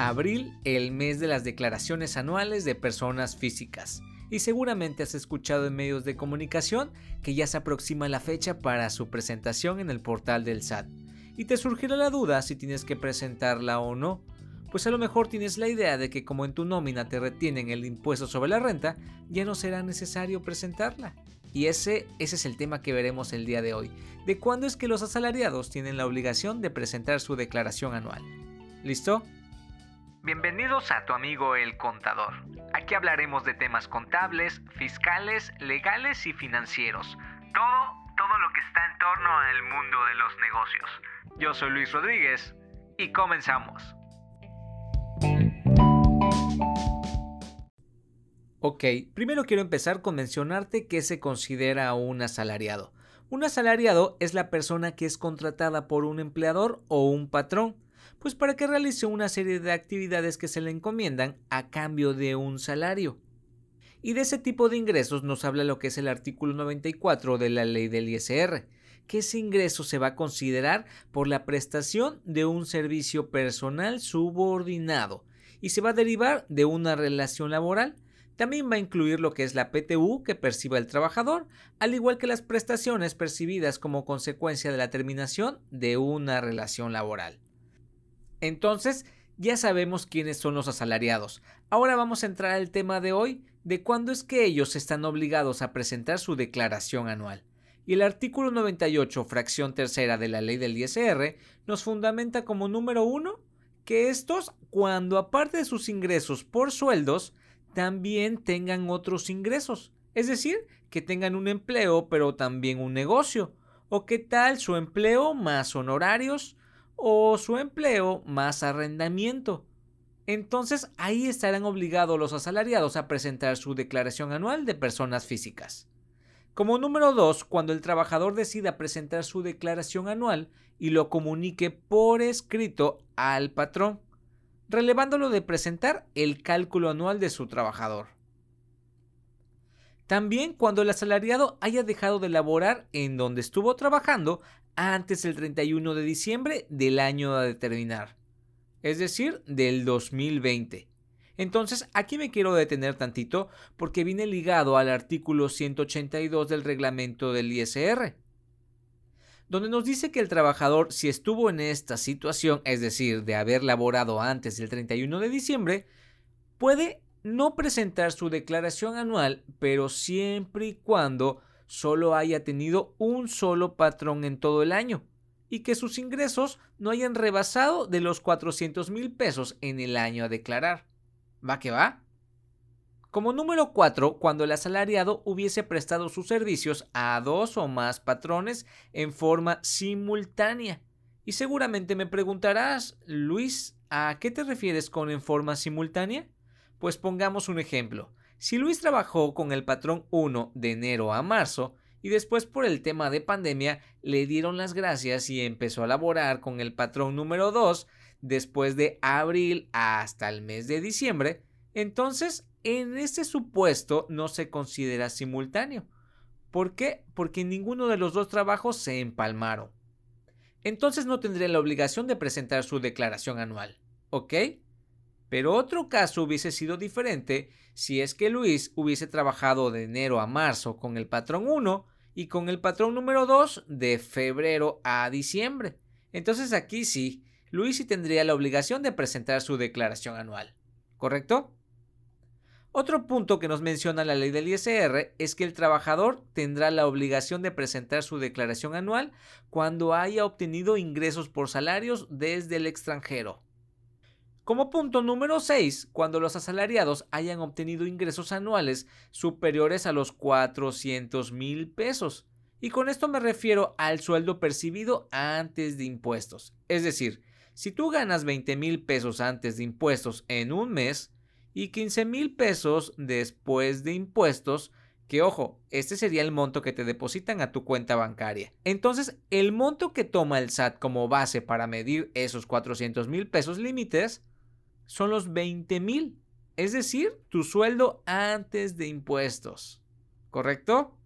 Abril, el mes de las declaraciones anuales de personas físicas. Y seguramente has escuchado en medios de comunicación que ya se aproxima la fecha para su presentación en el portal del SAT. Y te surgirá la duda si tienes que presentarla o no. Pues a lo mejor tienes la idea de que como en tu nómina te retienen el impuesto sobre la renta, ya no será necesario presentarla. Y ese es el tema que veremos el día de hoy, de cuándo es que los asalariados tienen la obligación de presentar su declaración anual. ¿Listo? Bienvenidos a tu amigo El Contador. Aquí hablaremos de temas contables, fiscales, legales y financieros. Todo lo que está en torno al mundo de los negocios. Yo soy Luis Rodríguez y comenzamos. Ok, primero quiero empezar con mencionarte qué se considera un asalariado. Un asalariado es la persona que es contratada por un empleador o un patrón, pues para que realice una serie de actividades que se le encomiendan a cambio de un salario. Y de ese tipo de ingresos nos habla lo que es el artículo 94 de la ley del ISR, que ese ingreso se va a considerar por la prestación de un servicio personal subordinado y se va a derivar de una relación laboral. También va a incluir lo que es la PTU que perciba el trabajador, al igual que las prestaciones percibidas como consecuencia de la terminación de una relación laboral. Entonces, ya sabemos quiénes son los asalariados. Ahora vamos a entrar al tema de hoy, de cuándo es que ellos están obligados a presentar su declaración anual. Y el artículo 98, fracción tercera de la ley del ISR, nos fundamenta como número 1 que estos, cuando aparte de sus ingresos por sueldos, también tengan otros ingresos, es decir, que tengan un empleo pero también un negocio, o qué tal su empleo más honorarios o su empleo más arrendamiento. Entonces ahí estarán obligados los asalariados a presentar su declaración anual de personas físicas. Como número 2, cuando el trabajador decida presentar su declaración anual y lo comunique por escrito al patrón, relevándolo de presentar el cálculo anual de su trabajador. También cuando el asalariado haya dejado de laborar en donde estuvo trabajando antes del 31 de diciembre del año a determinar, es decir, del 2020. Entonces, aquí me quiero detener tantito porque viene ligado al artículo 182 del reglamento del ISR, donde nos dice que el trabajador, si estuvo en esta situación, es decir, de haber laborado antes del 31 de diciembre, puede no presentar su declaración anual, pero siempre y cuando solo haya tenido un solo patrón en todo el año y que sus ingresos no hayan rebasado de los 400,000 pesos en el año a declarar. ¿Va que va? Como número 4, cuando el asalariado hubiese prestado sus servicios a 2 o más patrones en forma simultánea. Y seguramente me preguntarás, Luis, ¿a qué te refieres con en forma simultánea? Pues pongamos un ejemplo. Si Luis trabajó con el patrón 1 de enero a marzo y después por el tema de pandemia le dieron las gracias y empezó a laborar con el patrón número 2 después de abril hasta el mes de diciembre, entonces en este supuesto no se considera simultáneo. ¿Por qué? Porque ninguno de los dos trabajos se empalmaron. Entonces no tendría la obligación de presentar su declaración anual, ¿ok? Pero otro caso hubiese sido diferente si es que Luis hubiese trabajado de enero a marzo con el patrón 1 y con el patrón número 2 de febrero a diciembre. Entonces aquí sí, Luis sí tendría la obligación de presentar su declaración anual, ¿correcto? Otro punto que nos menciona la ley del ISR es que el trabajador tendrá la obligación de presentar su declaración anual cuando haya obtenido ingresos por salarios desde el extranjero. Como punto número 6, cuando los asalariados hayan obtenido ingresos anuales superiores a los 400,000 pesos. Y con esto me refiero al sueldo percibido antes de impuestos. Es decir, si tú ganas 20,000 pesos antes de impuestos en un mes, y 15,000 pesos después de impuestos, que ojo, este sería el monto que te depositan a tu cuenta bancaria. Entonces, el monto que toma el SAT como base para medir esos 400,000 pesos límites son los 20,000, es decir, tu sueldo antes de impuestos, ¿correcto?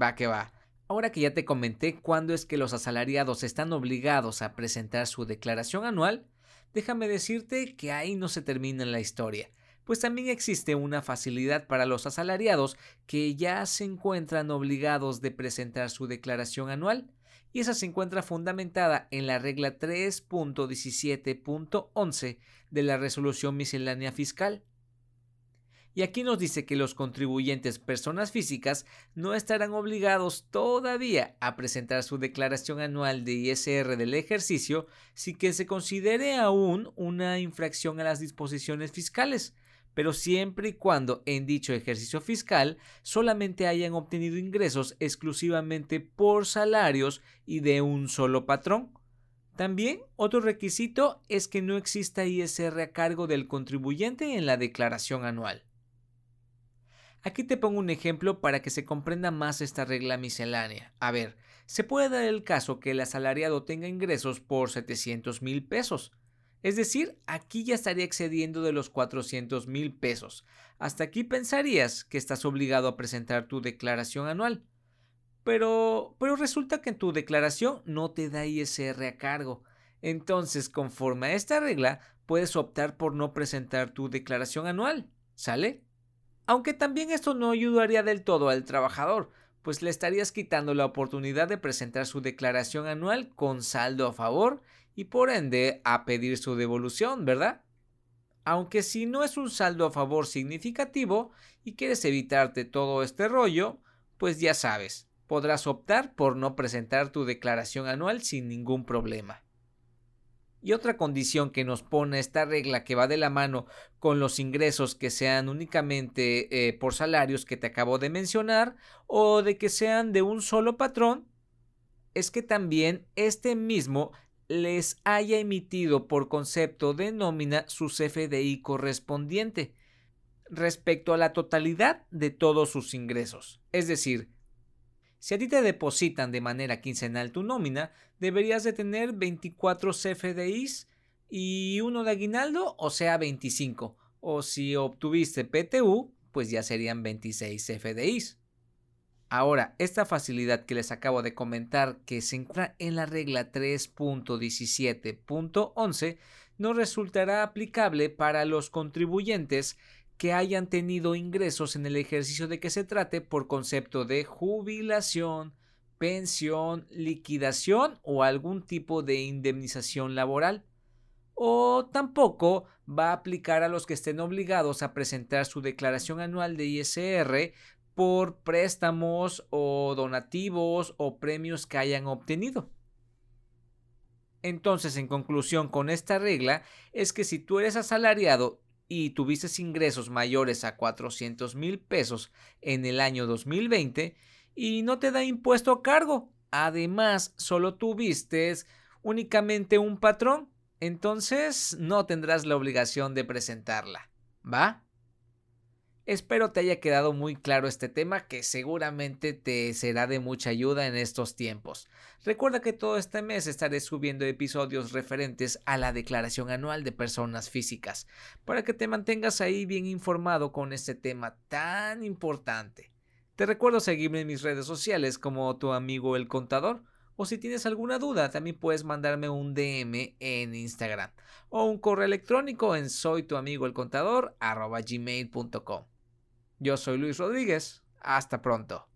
Va que va. Ahora que ya te comenté cuándo es que los asalariados están obligados a presentar su declaración anual, déjame decirte que ahí no se termina la historia, pues también existe una facilidad para los asalariados que ya se encuentran obligados de presentar su declaración anual, y esa se encuentra fundamentada en la regla 3.17.11 de la Resolución Miscelánea Fiscal. Y aquí nos dice que los contribuyentes personas físicas no estarán obligados todavía a presentar su declaración anual de ISR del ejercicio sin que se considere aún una infracción a las disposiciones fiscales, pero siempre y cuando en dicho ejercicio fiscal solamente hayan obtenido ingresos exclusivamente por salarios y de un solo patrón. También otro requisito es que no exista ISR a cargo del contribuyente en la declaración anual. Aquí te pongo un ejemplo para que se comprenda más esta regla miscelánea. A ver, se puede dar el caso que el asalariado tenga ingresos por 700,000 pesos. Es decir, aquí ya estaría excediendo de los 400,000 pesos. Hasta aquí pensarías que estás obligado a presentar tu declaración anual. Pero resulta que en tu declaración no te da ISR a cargo. Entonces, conforme a esta regla, puedes optar por no presentar tu declaración anual. ¿Sale? Aunque también esto no ayudaría del todo al trabajador, pues le estarías quitando la oportunidad de presentar su declaración anual con saldo a favor y por ende a pedir su devolución, ¿verdad? Aunque si no es un saldo a favor significativo y quieres evitarte todo este rollo, pues ya sabes, podrás optar por no presentar tu declaración anual sin ningún problema. Y otra condición que nos pone esta regla que va de la mano con los ingresos que sean únicamente por salarios que te acabo de mencionar o de que sean de un solo patrón es que también este mismo les haya emitido por concepto de nómina su CFDI correspondiente respecto a la totalidad de todos sus ingresos. Es decir, si a ti te depositan de manera quincenal tu nómina, deberías de tener 24 CFDIs y uno de aguinaldo, o sea 25. O si obtuviste PTU, pues ya serían 26 CFDIs. Ahora, esta facilidad que les acabo de comentar que se encuentra en la regla 3.17.11 no resultará aplicable para los contribuyentes que hayan tenido ingresos en el ejercicio de que se trate por concepto de jubilación, pensión, liquidación o algún tipo de indemnización laboral. O tampoco va a aplicar a los que estén obligados a presentar su declaración anual de ISR por préstamos o donativos o premios que hayan obtenido. Entonces, en conclusión con esta regla, es que si tú eres asalariado y tuviste ingresos mayores a 400,000 pesos en el año 2020 y no te da impuesto a cargo. Además, solo tuviste únicamente un patrón, entonces no tendrás la obligación de presentarla, ¿va? Espero te haya quedado muy claro este tema que seguramente te será de mucha ayuda en estos tiempos. Recuerda que todo este mes estaré subiendo episodios referentes a la declaración anual de personas físicas para que te mantengas ahí bien informado con este tema tan importante. Te recuerdo seguirme en mis redes sociales como tu amigo El Contador. O si tienes alguna duda, también puedes mandarme un DM en Instagram o un correo electrónico en soytuamigoelcontador@gmail.com. Yo soy Luis Rodríguez. Hasta pronto.